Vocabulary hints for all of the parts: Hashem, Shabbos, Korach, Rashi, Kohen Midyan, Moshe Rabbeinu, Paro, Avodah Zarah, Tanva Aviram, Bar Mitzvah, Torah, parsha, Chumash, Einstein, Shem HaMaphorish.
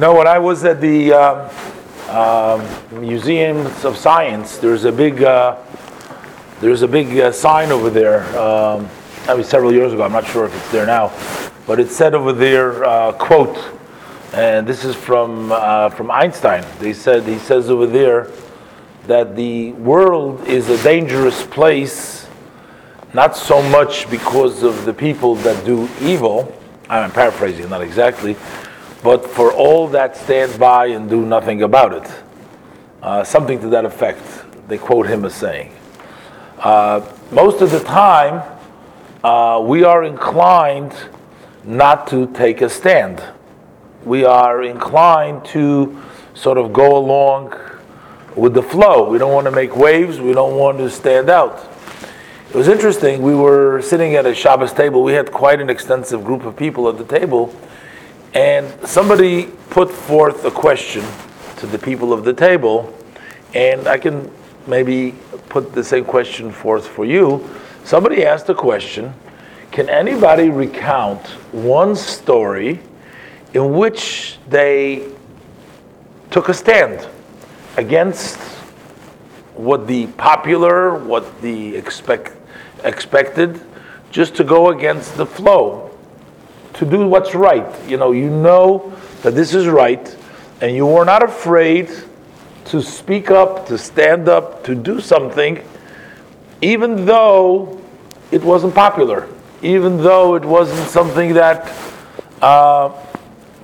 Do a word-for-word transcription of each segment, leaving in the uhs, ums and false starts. No, when I was at the uh, uh, Museums of Science, there's a big uh, there's a big uh, sign over there. Um, that was several years ago. I'm not sure if it's there now, but it said over there, uh, quote, and this is from uh, from Einstein. They said he says over there that the world is a dangerous place, not so much because of the people that do evil. I'm paraphrasing, not exactly. But for all that stand by and do nothing about it. Uh, something to that effect, they quote him as saying. Uh, most of the time, uh, we are inclined not to take a stand. We are inclined to sort of go along with the flow. We don't want to make waves, we don't want to stand out. It was interesting, we were sitting at a Shabbos table, we had quite an extensive group of people at the table, and somebody put forth a question to the people of the table, and I can maybe put the same question forth for you. Somebody asked a question, can anybody recount one story in which they took a stand against what the popular, what the expect, expected, just to go against the flow? To do what's right, you know, you know that this is right, and you were not afraid to speak up, to stand up, to do something, even though it wasn't popular, even though it wasn't something that uh,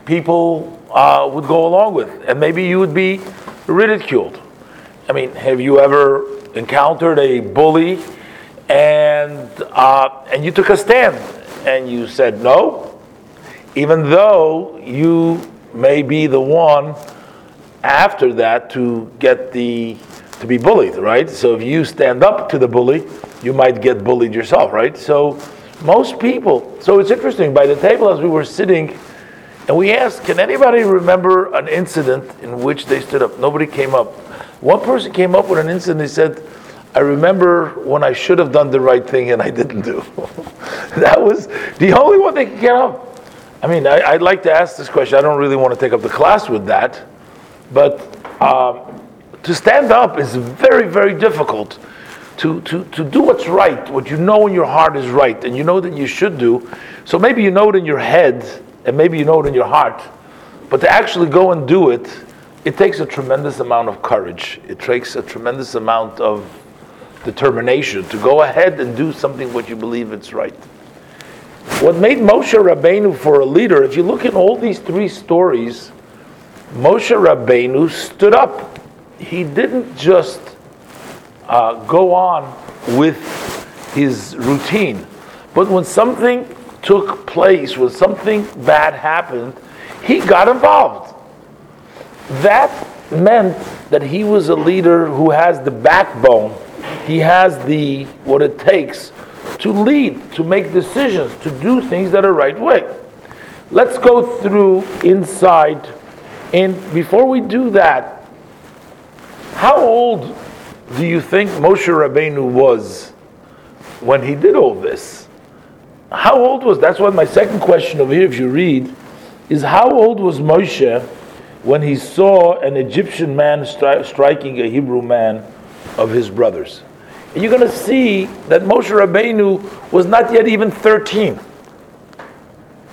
people uh, would go along with, and maybe you would be ridiculed. I mean, have you ever encountered a bully, and uh, and you took a stand, and you said no? Even though you may be the one after that to get the to be bullied, right? So if you stand up to the bully, you might get bullied yourself, right? So most people. So it's interesting. By the table, as we were sitting, and we asked, "Can anybody remember an incident in which they stood up?" Nobody came up. One person came up with an incident. He said, "I remember when I should have done the right thing and I didn't do." That was the only one they could get up. I mean, I, I'd like to ask this question. I don't really want to take up the class with that. But um, to stand up is very, very difficult. To, to, to do what's right, what you know in your heart is right, and you know that you should do. So maybe you know it in your head, and maybe you know it in your heart. But to actually go and do it, it takes a tremendous amount of courage. It takes a tremendous amount of determination to go ahead and do something what you believe it's right. What made Moshe Rabbeinu for a leader, if you look at all these three stories, Moshe Rabbeinu stood up. He didn't just uh, go on with his routine. But when something took place, when something bad happened, he got involved. That meant that he was a leader who has the backbone. He has the what it takes to lead, to make decisions, to do things that are right way. Let's go through inside. And before we do that, how old do you think Moshe Rabbeinu was when he did all this? How old was, that's what my second question over here, if you read, is how old was Moshe when he saw an Egyptian man stri- striking a Hebrew man of his brothers? You're going to see that Moshe Rabbeinu was not yet even thirteen.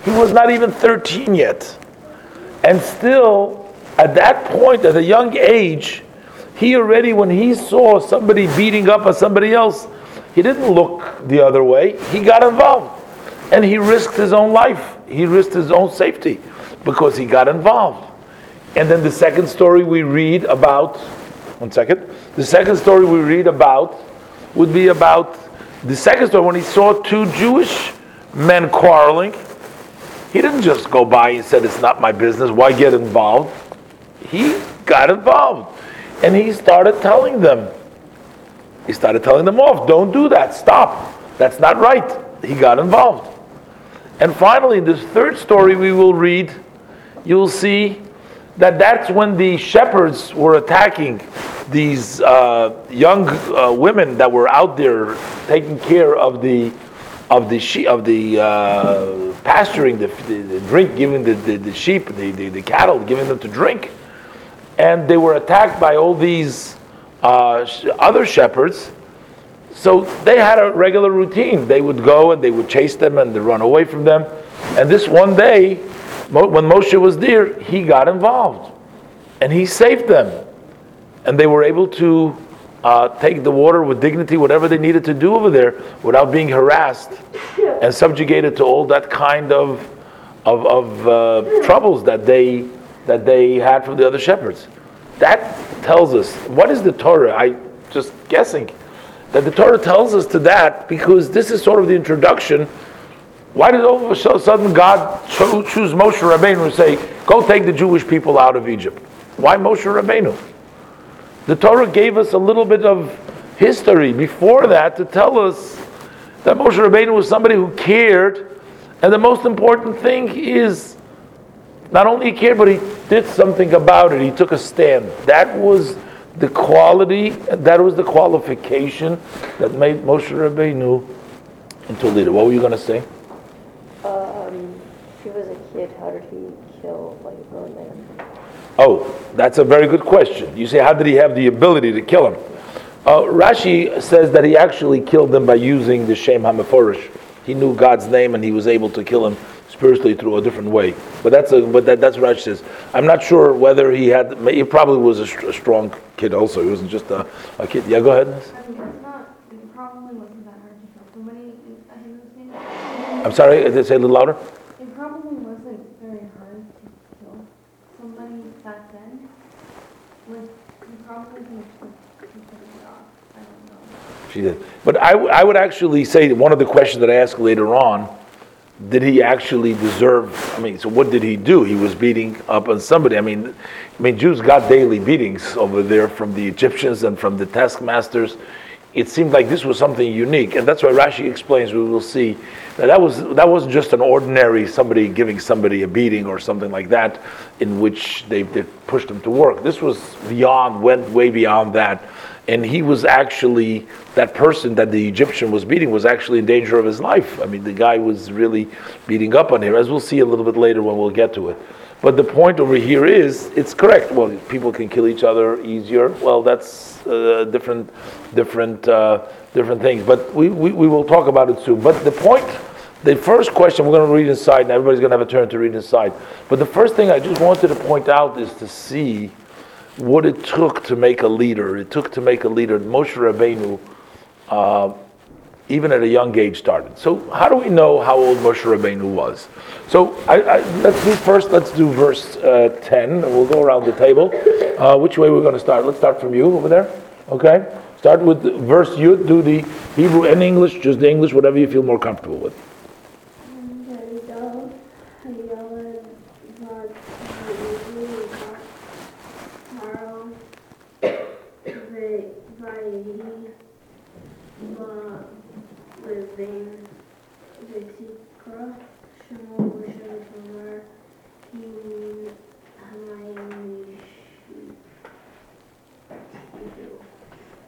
He was not even thirteen yet. And still, at that point, at a young age, he already, when he saw somebody beating up on somebody else, he didn't look the other way. He got involved. And he risked his own life. He risked his own safety because he got involved. And then the second story we read about, one second, the second story we read about, would be about the second story when he saw two Jewish men quarreling. He didn't just go by and said, "It's not my business, why get involved?" He got involved. And he started telling them. He started telling them off. Don't do that. Stop. That's not right. He got involved. And finally, in this third story we will read, you'll see that that's when the shepherds were attacking these uh, young uh, women that were out there taking care of the of the she- of the uh, pasturing, the, the, the drink, giving the, the, the sheep, the, the, the cattle, giving them to drink. And they were attacked by all these uh, sh- other shepherds. So they had a regular routine. They would go and they would chase them and they run away from them. And this one day, Mo- when Moshe was there, he got involved. And he saved them. And they were able to uh, take the water with dignity, whatever they needed to do over there, without being harassed and subjugated to all that kind of of, of uh, troubles that they that they had from the other shepherds. That tells us, what is the Torah? I just guessing that the Torah tells us to that, because this is sort of the introduction. Why did all of a sudden God cho- choose Moshe Rabbeinu and say, go take the Jewish people out of Egypt? Why Moshe Rabbeinu? The Torah gave us a little bit of history before that to tell us that Moshe Rabbeinu was somebody who cared, and the most important thing is, not only he cared, but he did something about it. He took a stand. That was the quality, that was the qualification that made Moshe Rabbeinu into a leader. What were you going to say? Um, if he was a kid, how did he kill like a grown man? Oh, that's a very good question. You say, how did he have the ability to kill him? Uh, Rashi says that he actually killed him by using the Shem HaMaphorish. He knew God's name and he was able to kill him spiritually through a different way. But that's a, but that, that's what Rashi says. I'm not sure whether he had, he probably was a, st- a strong kid also. He wasn't just a, a kid. Yeah, go ahead. I mean, that's not, it probably wasn't that hard to kill somebody. I mean, I'm sorry, did I say a little louder? It probably wasn't very hard to kill somebody back then. With, you probably could have taken it off. I don't know. She did. But I, w- I would actually say that one of the questions that I asked later on, did he actually deserve, I mean, so what did he do? He was beating up on somebody. I mean, I mean, Jews got daily beatings over there from the Egyptians and from the taskmasters. It seemed like this was something unique, and that's why Rashi explains, we will see, that that, was, that wasn't just an ordinary somebody giving somebody a beating or something like that in which they, they pushed them to work. This was beyond, went way beyond that. And he was actually, that person that the Egyptian was beating was actually in danger of his life. I mean, the guy was really beating up on him, as we'll see a little bit later when we'll get to it. But the point over here is, it's correct. Well, people can kill each other easier. Well, that's uh, different different, uh, different things. But we, we, we will talk about it soon. But the point, the first question, we're going to read inside, and everybody's going to have a turn to read inside. But the first thing I just wanted to point out is to see what it took to make a leader. It took to make a leader. Moshe Rabbeinu, uh, even at a young age, started. So how do we know how old Moshe Rabbeinu was? So I, I, let's do first, let's do verse uh, ten, and we'll go around the table. Uh, which way we're going to start? Let's start from you over there. Okay? Start with verse Yud, do the Hebrew and English, just the English, whatever you feel more comfortable with.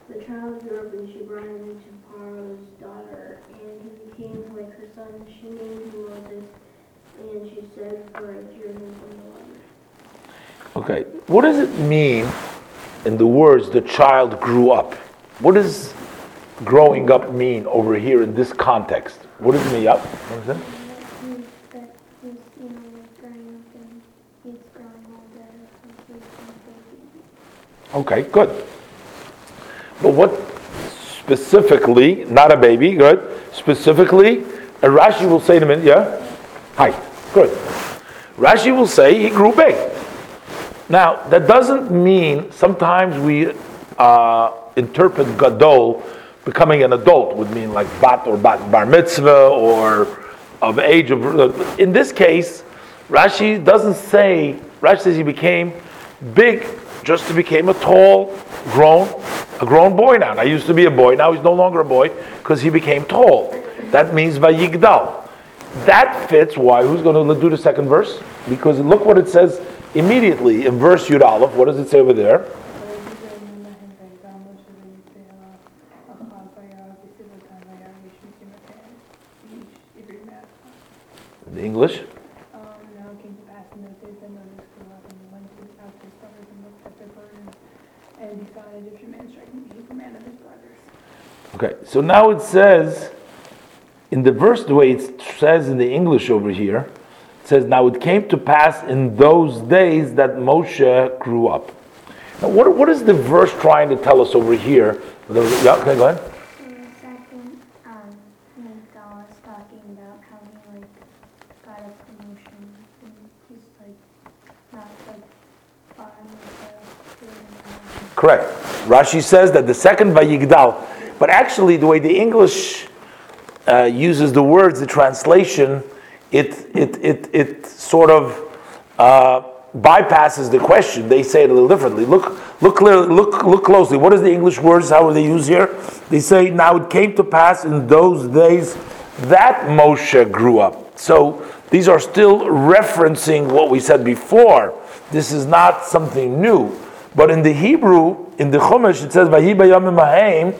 The child grew up and she brought him to Paro's daughter, and he became like her son. She named him Moses, and she said, for I drew him from the water. Okay, what does it mean in the words the child grew up? What does growing up mean over here in this context? What does it mean? Up? What is that? Okay, good. But what specifically, not a baby, good. Specifically, Rashi will say in a minute, yeah? Hi, good. Rashi will say he grew big. Now, that doesn't mean sometimes we uh, interpret gadol, becoming an adult, would mean like bat or bat, bar mitzvah or of age. Of, uh, in this case, Rashi doesn't say, Rashi says he became big. Just became a tall, grown, a grown boy now. I used to be a boy, now he's no longer a boy, because he became tall. That means vayigdal. That fits why, who's going to do the second verse? Because look what it says immediately in verse Yud Aleph. What does it say over there? The English? Um, now it came to pass in those days that Moses grew up and went to his house to his brothers and looked at their burdens, and he saw an Egyptian man striking the Hebrew man of his brothers. Okay, so now it says, in the verse, the way it says in the English over here, it says, now it came to pass in those days that Moshe grew up. Now what, what is the verse trying to tell us over here? Yeah, okay, go ahead. Correct. Rashi says that the second Vayigdal, but actually the way the English uh, uses the words, the translation, it it it it sort of uh, bypasses the question. They say it a little differently. Look look clearly, look look closely. What is the English words? How are they used here? They say, "Now it came to pass in those days that Moshe grew up." So these are still referencing what we said before. This is not something new. But in the Hebrew, in the Chumash, it says, "Vayi bayamim hahem."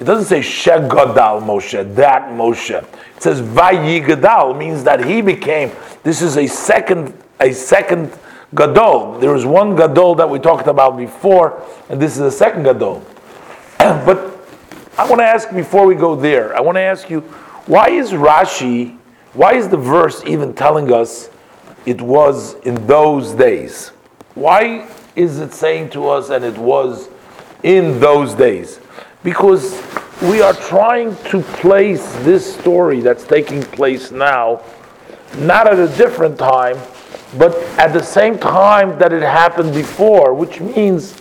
It doesn't say "shegadal Moshe," that Moshe. It says "Vayi gadal," means that he became. This is a second, a second gadol. There is one gadol that we talked about before, and this is a second gadol. But I want to ask before we go there. I want to ask you, why is Rashi? Why is the verse even telling us it was in those days? Why is it saying to us, and it was in those days? Because we are trying to place this story that's taking place now, not at a different time, but at the same time that it happened before, which means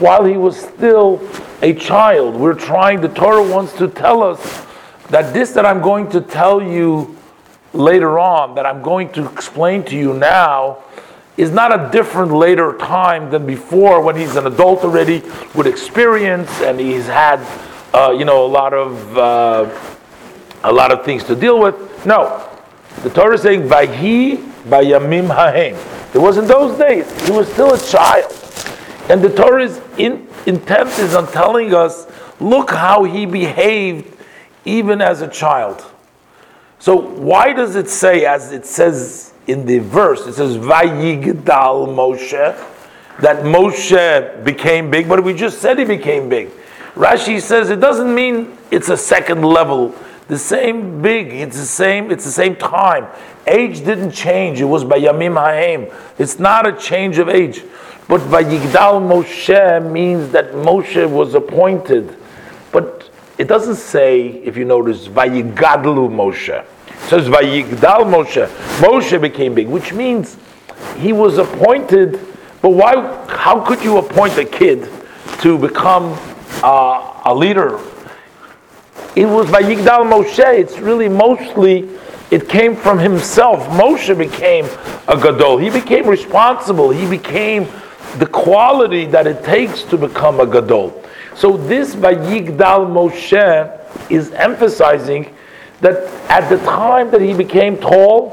while he was still a child. We're trying, the Torah wants to tell us that this that I'm going to tell you later on, that I'm going to explain to you now, is not a different later time than before when he's an adult already with experience and he's had, uh, you know, a lot of uh, a lot of things to deal with. No, the Torah is saying "Vahi bayamim hahem." It was in those days; he was still a child, and the Torah's in, intent is on telling us, look how he behaved even as a child. So why does it say, as it says? In the verse, it says "Vayigdal Moshe," that Moshe became big. But we just said he became big. Rashi says it doesn't mean it's a second level. The same big. It's the same. It's the same time. Age didn't change. It was Bayamim Haim. It's not a change of age. But Vayigdal Moshe means that Moshe was appointed. But it doesn't say, if you notice, Vayigadlu Moshe. It says Vayigdal Moshe. Moshe became big, which means he was appointed. But why? How could you appoint a kid to become uh, a leader? It was Vayigdal Moshe. It's really mostly it came from himself. Moshe became a gadol. He became responsible. He became the quality that it takes to become a gadol. So this Vayigdal Moshe is emphasizing that at the time that he became tall,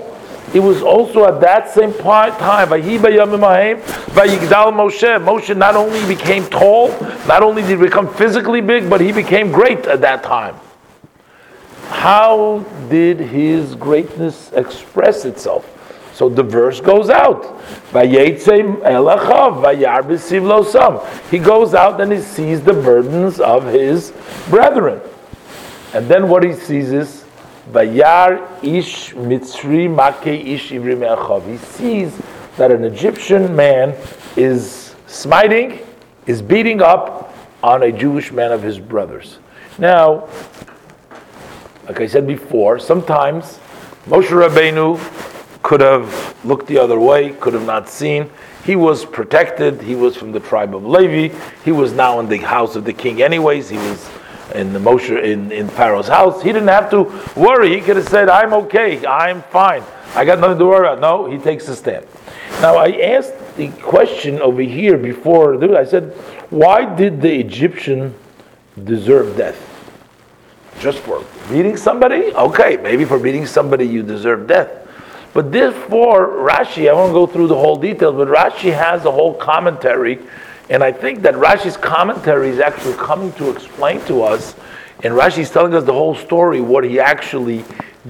it was also at that same time. Moshe not only became tall, not only did he become physically big, but he became great at that time. How did his greatness express itself? So the verse goes out. He goes out and he sees the burdens of his brethren. And then what he sees is, Vayar ish mitzri makei ish ivri me'achav. He sees that an Egyptian man is smiting, is beating up on a Jewish man of his brothers. Now, like I said before, sometimes Moshe Rabbeinu could have looked the other way, could have not seen. He was protected. He was from the tribe of Levi. He was now in the house of the king anyways. He was in the Moshe in, in Paro's house. He didn't have to worry. He could have said, "I'm okay, I'm fine. I got nothing to worry about." No, he takes a stand. Now I asked the question over here before, I said, why did the Egyptian deserve death? Just for beating somebody? Okay, maybe for beating somebody you deserve death. But therefore, Rashi, I won't go through the whole details, but Rashi has a whole commentary. And I think that Rashi's commentary is actually coming to explain to us, and Rashi's telling us the whole story, what he actually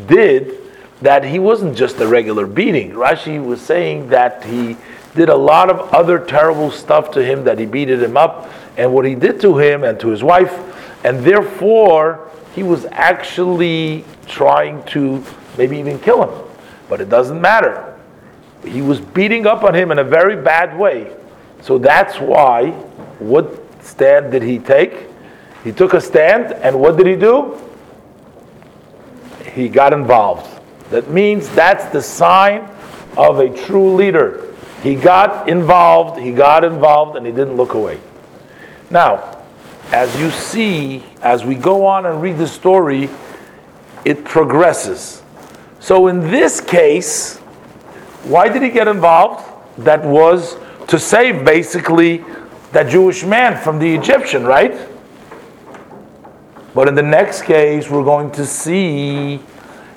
did, that he wasn't just a regular beating. Rashi was saying that he did a lot of other terrible stuff to him, that he beated him up, and what he did to him and to his wife, and therefore he was actually trying to maybe even kill him. But it doesn't matter. He was beating up on him in a very bad way. So that's why, what stand did he take? He took a stand, and what did he do? He got involved. That means that's the sign of a true leader. He got involved, he got involved, and he didn't look away. Now, as you see, as we go on and read the story, it progresses. So in this case, why did he get involved? That was to save, basically, that Jewish man from the Egyptian, right? But in the next case, we're going to see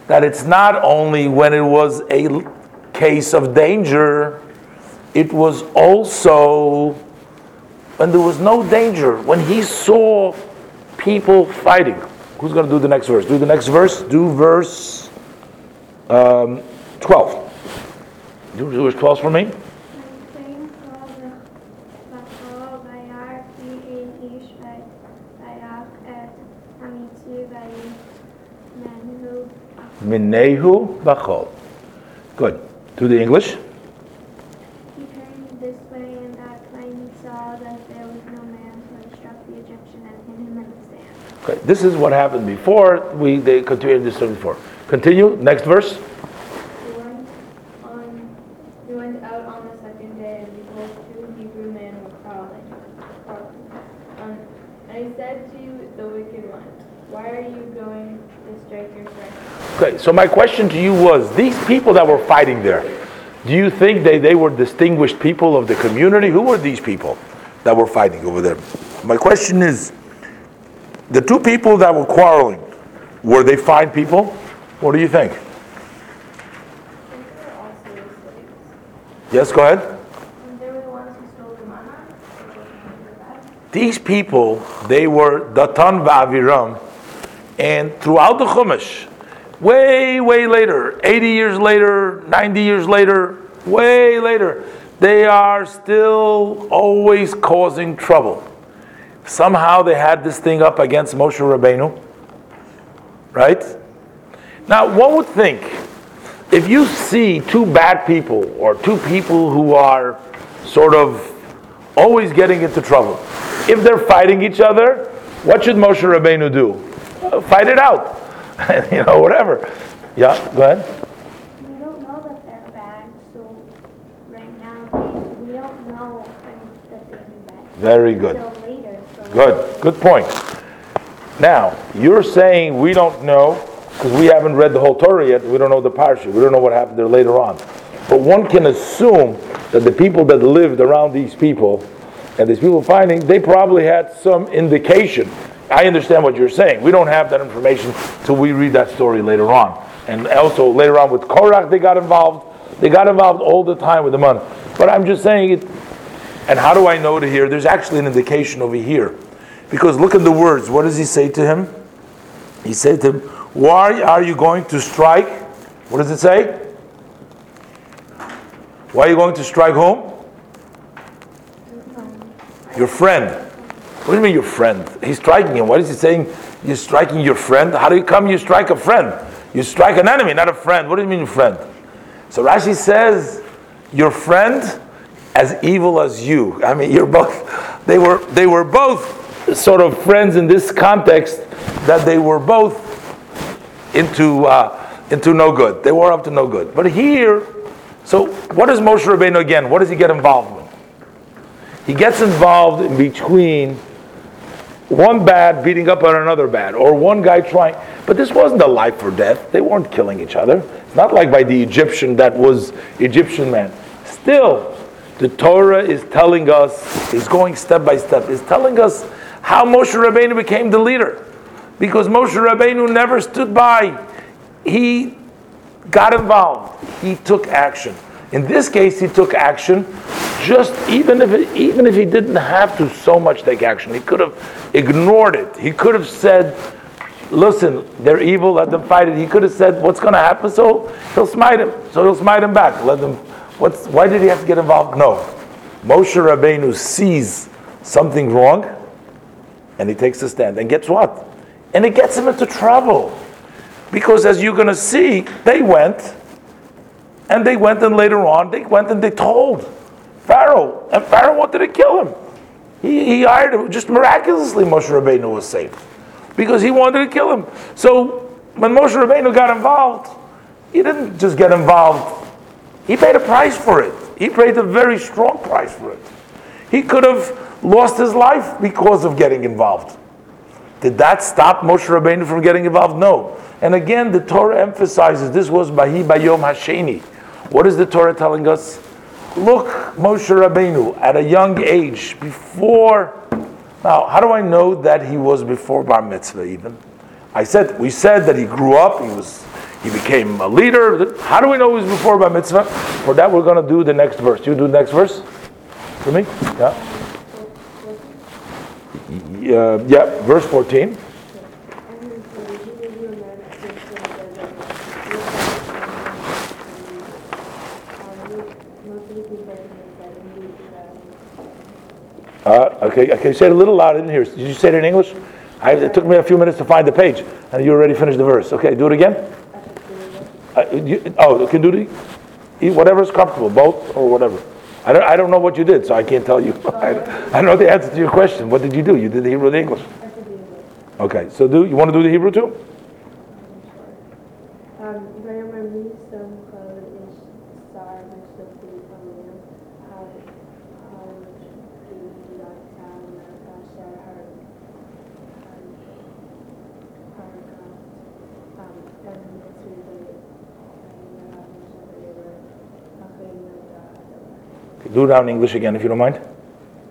that it's not only when it was a case of danger, it was also when there was no danger, when he saw people fighting. Who's going to do the next verse? Do the next verse. Do verse um, twelve. Do verse twelve for me. Minehu Bachol. Good. To the English. He turned this way and that way and saw that there was no man, so he struck the Egyptian and hit him in the sand. Okay, this is what happened before. We they continued this story before. Continue. Next verse. He went, on, he went out on the second day, and behold, two Hebrew men were crawling. Um, and he said to the wicked one, "Why are you going to strike your friend?" Okay, so my question to you was, these people that were fighting there, do you think they, they were distinguished people of the community? Who were these people that were fighting over there? My question is, the two people that were quarreling, were they fine people? What do you think? I think they were also slaves. Yes, go ahead. And they were the ones who stole the manna? These people, they were the Tanva Aviram, and throughout the Chumash, way, way later, eighty years later, ninety years later, way later, they are still always causing trouble. Somehow they had this thing up against Moshe Rabbeinu, right? Now, one would think, if you see two bad people, or two people who are sort of always getting into trouble, if they're fighting each other, what should Moshe Rabbeinu do? Uh, fight it out. you know, whatever. Yeah, go ahead. We don't know that they're bad, so right now we don't know that they're bad. Very good. So later, so good. Good point. Now, you're saying we don't know, because we haven't read the whole Torah yet, we don't know the parsha, we don't know what happened there later on. But one can assume that the people that lived around these people, and these people fighting, they probably had some indication. I understand what you're saying. We don't have that information till we read that story later on. And also later on with Korach, they got involved. They got involved all the time with the money. But I'm just saying it. And how do I know to hear? There's actually an indication over here. Because look at the words. What does he say to him? He said to him, "Why are you going to strike?" What does it say? Why are you going to strike whom? Your friend. What do you mean your friend? He's striking him. What is he saying? You're striking your friend? How do you come you strike a friend? You strike an enemy, not a friend. What do you mean your friend? So Rashi says, your friend as evil as you. I mean, you're both, they were they were both sort of friends in this context, that they were both into uh, into no good. They were up to no good. But here, so what does Moshe Rabbeinu again? What does he get involved with? He gets involved in between one bad beating up on another bad, or one guy trying. But this wasn't a life or death. They weren't killing each other. It's not like by the Egyptian that was Egyptian man. Still, the Torah is telling us, is going step by step, is telling us how Moshe Rabbeinu became the leader. Because Moshe Rabbeinu never stood by. He got involved. He took action. In this case, he took action. Just even if it, even if he didn't have to so much take action, he could have ignored it. He could have said, listen, they're evil, let them fight it. He could have said, what's going to happen? So he'll smite him. So he'll smite him back. Let them. What's? Why did he have to get involved? No. Moshe Rabbeinu sees something wrong, and he takes a stand. And gets what? And it gets him into trouble. Because as you're going to see, they went, and they went, and later on, they went and they told Pharaoh. And Pharaoh wanted to kill him. He, he hired him. Just miraculously, Moshe Rabbeinu was saved. Because he wanted to kill him. So, when Moshe Rabbeinu got involved, he didn't just get involved. He paid a price for it. He paid a very strong price for it. He could have lost his life because of getting involved. Did that stop Moshe Rabbeinu from getting involved? No. And again, the Torah emphasizes this was Bahi Bayom Hasheni. What is the Torah telling us? Look, Moshe Rabbeinu, at a young age, before... Now, how do I know that he was before Bar Mitzvah even? I said, we said that he grew up, he was, he became a leader. How do we know he was before Bar Mitzvah? For that, we're going to do the next verse. You do the next verse? For me? Yeah. Uh, yeah, verse fourteen. Uh, okay, okay, say it a little louder in here. Did you say it in English? I, it took me a few minutes to find the page, and you already finished the verse. Okay, do it again. Uh, you, oh, you can do the whatever's comfortable, both or whatever. I don't, I don't know what you did, so I can't tell you. I, I don't know the answer to your question. What did you do? You did the Hebrew or the English? I did the Hebrew. Okay, so do you want to do the Hebrew too? Do it out in English again, if you don't mind.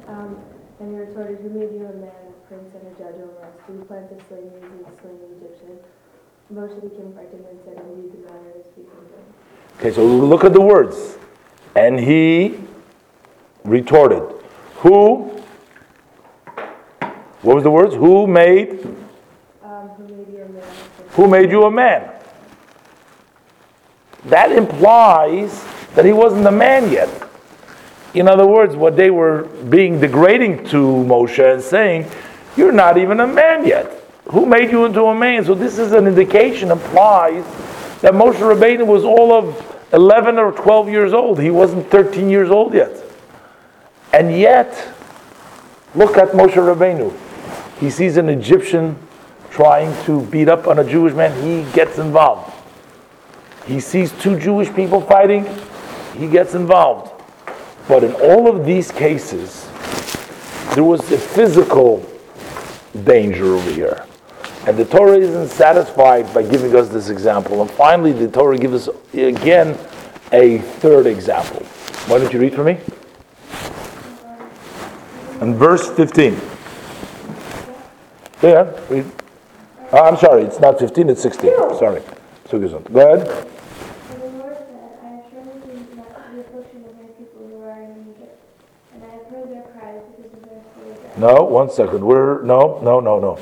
Um, and your Torah, who made you a man, a prince, and a judge over us? You planned to slay me, you slay the Egyptian. Moshe became frightened and said, "We desire to speak with him." Okay, so look at the words. And he retorted, "Who?" What was the words? Who made? Um, who made you a man? Who made you a man? That implies that he wasn't a man yet. In other words, what they were being degrading to Moshe and saying, you're not even a man yet. Who made you into a man? So this is an indication, implies that Moshe Rabbeinu was all of eleven or twelve years old. He wasn't thirteen years old yet. And yet, look at Moshe Rabbeinu. He sees an Egyptian trying to beat up on a Jewish man. He gets involved. He sees two Jewish people fighting. He gets involved. But in all of these cases, there was a physical danger over here. And the Torah isn't satisfied by giving us this example. And finally, the Torah gives us, again, a third example. Why don't you read for me? And verse fifteen. Yeah, read. Oh, I'm sorry, it's not fifteen, it's sixteen. Sorry. Go ahead. No, one second. We're no, no, no, no.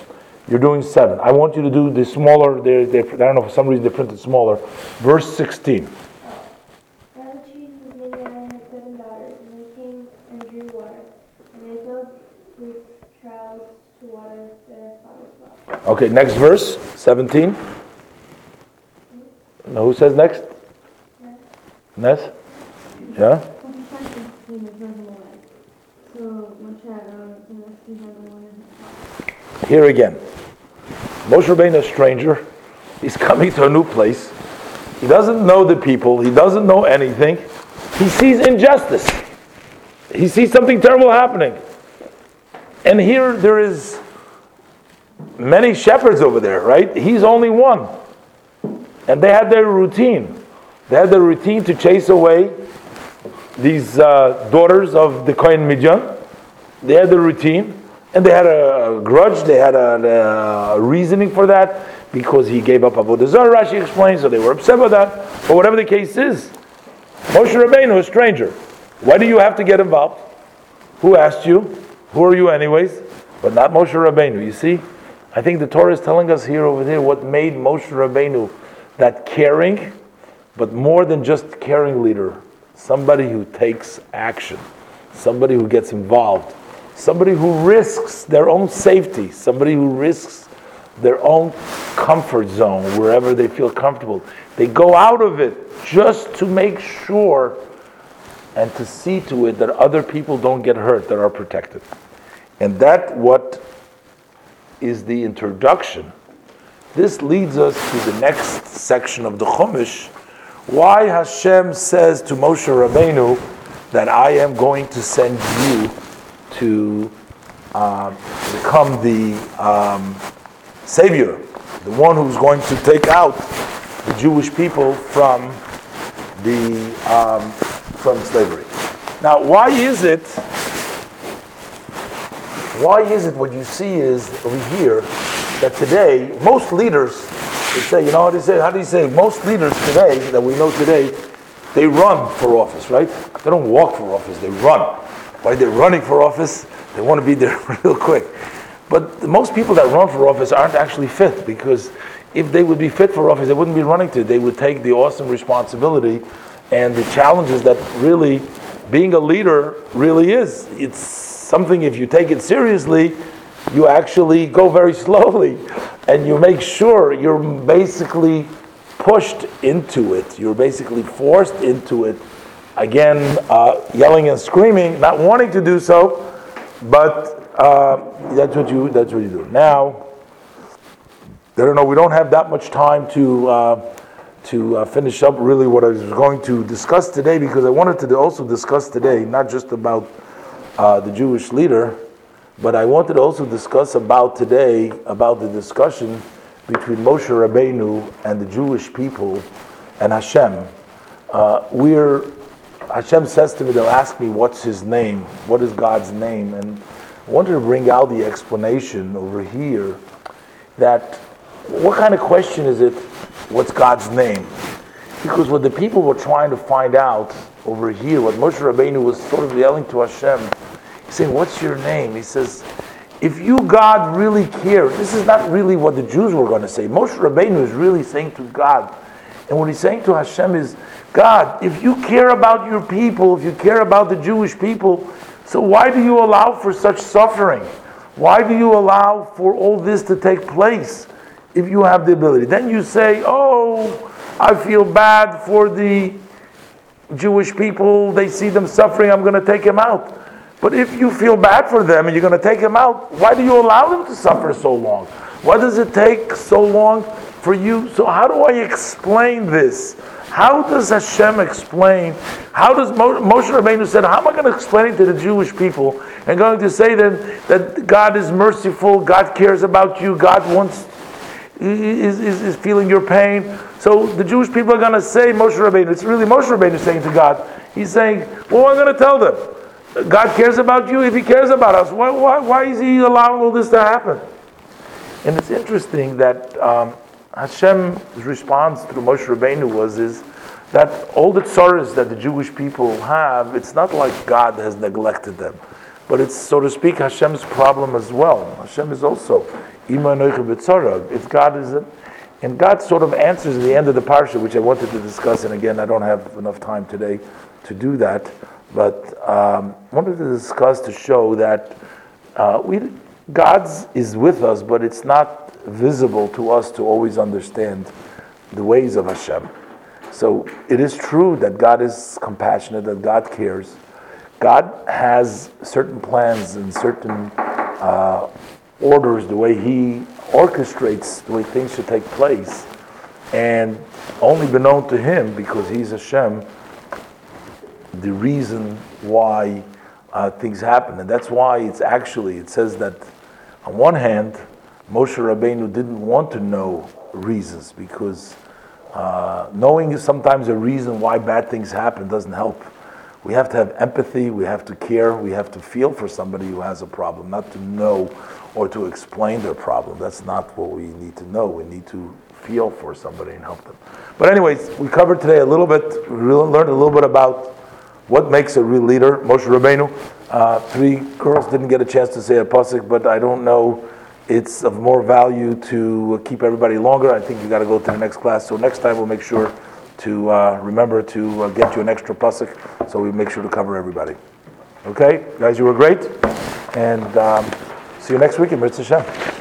You're doing seven. I want you to do the smaller. They, they, I don't know for some reason they printed smaller. Verse sixteen. Now the trees with Midyan had seven daughters, and they came and drew water, and they filled with troughs to water their father's well. Okay, next verse, seventeen. Now who says next? Nes. Nes? Yeah. Here again, Moshe Rabbeinu, a stranger, he's coming to a new place. He doesn't know the people. He doesn't know anything. He sees injustice. He sees something terrible happening. And here there is many shepherds over there, right? He's only one. And they had their routine. They had their routine to chase away these uh, daughters of the Kohen Midyan. They had their routine. And they had a grudge, they had a, a reasoning for that, because he gave up Avodah Zarah, Rashi explains, so they were upset about that. But whatever the case is, Moshe Rabbeinu, a stranger, why do you have to get involved? Who asked you? Who are you anyways? But not Moshe Rabbeinu, you see? I think the Torah is telling us here over there what made Moshe Rabbeinu that caring, but more than just caring leader, somebody who takes action, somebody who gets involved, somebody who risks their own safety, somebody who risks their own comfort zone, wherever they feel comfortable. They go out of it just to make sure and to see to it that other people don't get hurt, that are protected. And that what is the introduction. This leads us to the next section of the Chumash. Why Hashem says to Moshe Rabbeinu that I am going to send you to uh, become the um, savior, the one who's going to take out the Jewish people from the um, from slavery. Now, why is it? Why is it what you see is over here that today most leaders they say, you know what they say, how do you say most leaders today that we know today, they run for office, right? They don't walk for office, they run. Why they're running for office, they want to be there real quick. But most people that run for office aren't actually fit, because if they would be fit for office, they wouldn't be running to it. They would take the awesome responsibility and the challenges that really being a leader really is. It's something, if you take it seriously, you actually go very slowly and you make sure you're basically pushed into it. You're basically forced into it. Again, uh, yelling and screaming, not wanting to do so, but uh, that's what you that's what you do. Now, I don't know, we don't have that much time to uh, to uh, finish up really what I was going to discuss today, because I wanted to also discuss today, not just about Uh, the Jewish leader, but I wanted to also discuss about today, about the discussion between Moshe Rabbeinu and the Jewish people and Hashem. Uh, we're, Hashem says to me, they'll ask me what's his name, what is God's name, and I wanted to bring out the explanation over here that what kind of question is it, what's God's name? Because what the people were trying to find out over here, what Moshe Rabbeinu was sort of yelling to Hashem, he's saying, what's your name? He says, if you, God, really care, this is not really what the Jews were going to say. Moshe Rabbeinu is really saying to God, and what he's saying to Hashem is, God, if you care about your people, if you care about the Jewish people, so why do you allow for such suffering? Why do you allow for all this to take place if you have the ability? Then you say, oh, I feel bad for the Jewish people, they see them suffering, I'm going to take them out. But if you feel bad for them and you're going to take them out, why do you allow them to suffer so long? Why does it take so long for you? So how do I explain this? How does Hashem explain? How does Mo- Moshe Rabbeinu said, how am I going to explain it to the Jewish people? I'm going to say then that God is merciful, God cares about you, God wants Is, is, is feeling your pain. So the Jewish people are going to say, Moshe Rabbeinu, it's really Moshe Rabbeinu saying to God, he's saying, well, I'm going to tell them, God cares about you. If he cares about us, why why, why is he allowing all this to happen? And it's interesting that um, Hashem's response through Moshe Rabbeinu was is that all the tzaras that the Jewish people have, it's not like God has neglected them, but it's, so to speak, Hashem's problem as well. Hashem is also It's God is it, and God sort of answers at the end of the parsha, which I wanted to discuss. And again, I don't have enough time today to do that, but um, I wanted to discuss to show that uh, we God's is with us, but it's not visible to us to always understand the ways of Hashem. So it is true that God is compassionate, that God cares. God has certain plans and certain Uh, orders, the way he orchestrates, the way things should take place, and only beknown to him, because he's Hashem, the reason why uh, things happen. And that's why it's actually, it says that on one hand, Moshe Rabbeinu didn't want to know reasons, because uh, knowing sometimes a reason why bad things happen doesn't help. We have to have empathy, we have to care, we have to feel for somebody who has a problem, not to know or to explain their problem. That's not what we need to know. We need to feel for somebody and help them. But anyways, we covered today a little bit, we learned a little bit about what makes a real leader, Moshe Rabbeinu. Uh, three girls didn't get a chance to say a pasuk, but I don't know it's of more value to keep everybody longer. I think you got to go to the next class. So next time we'll make sure to uh, remember to uh, get you an extra pasuk, so we make sure to cover everybody. Okay, guys, you were great, and um, see you next week in B'ezras Hashem.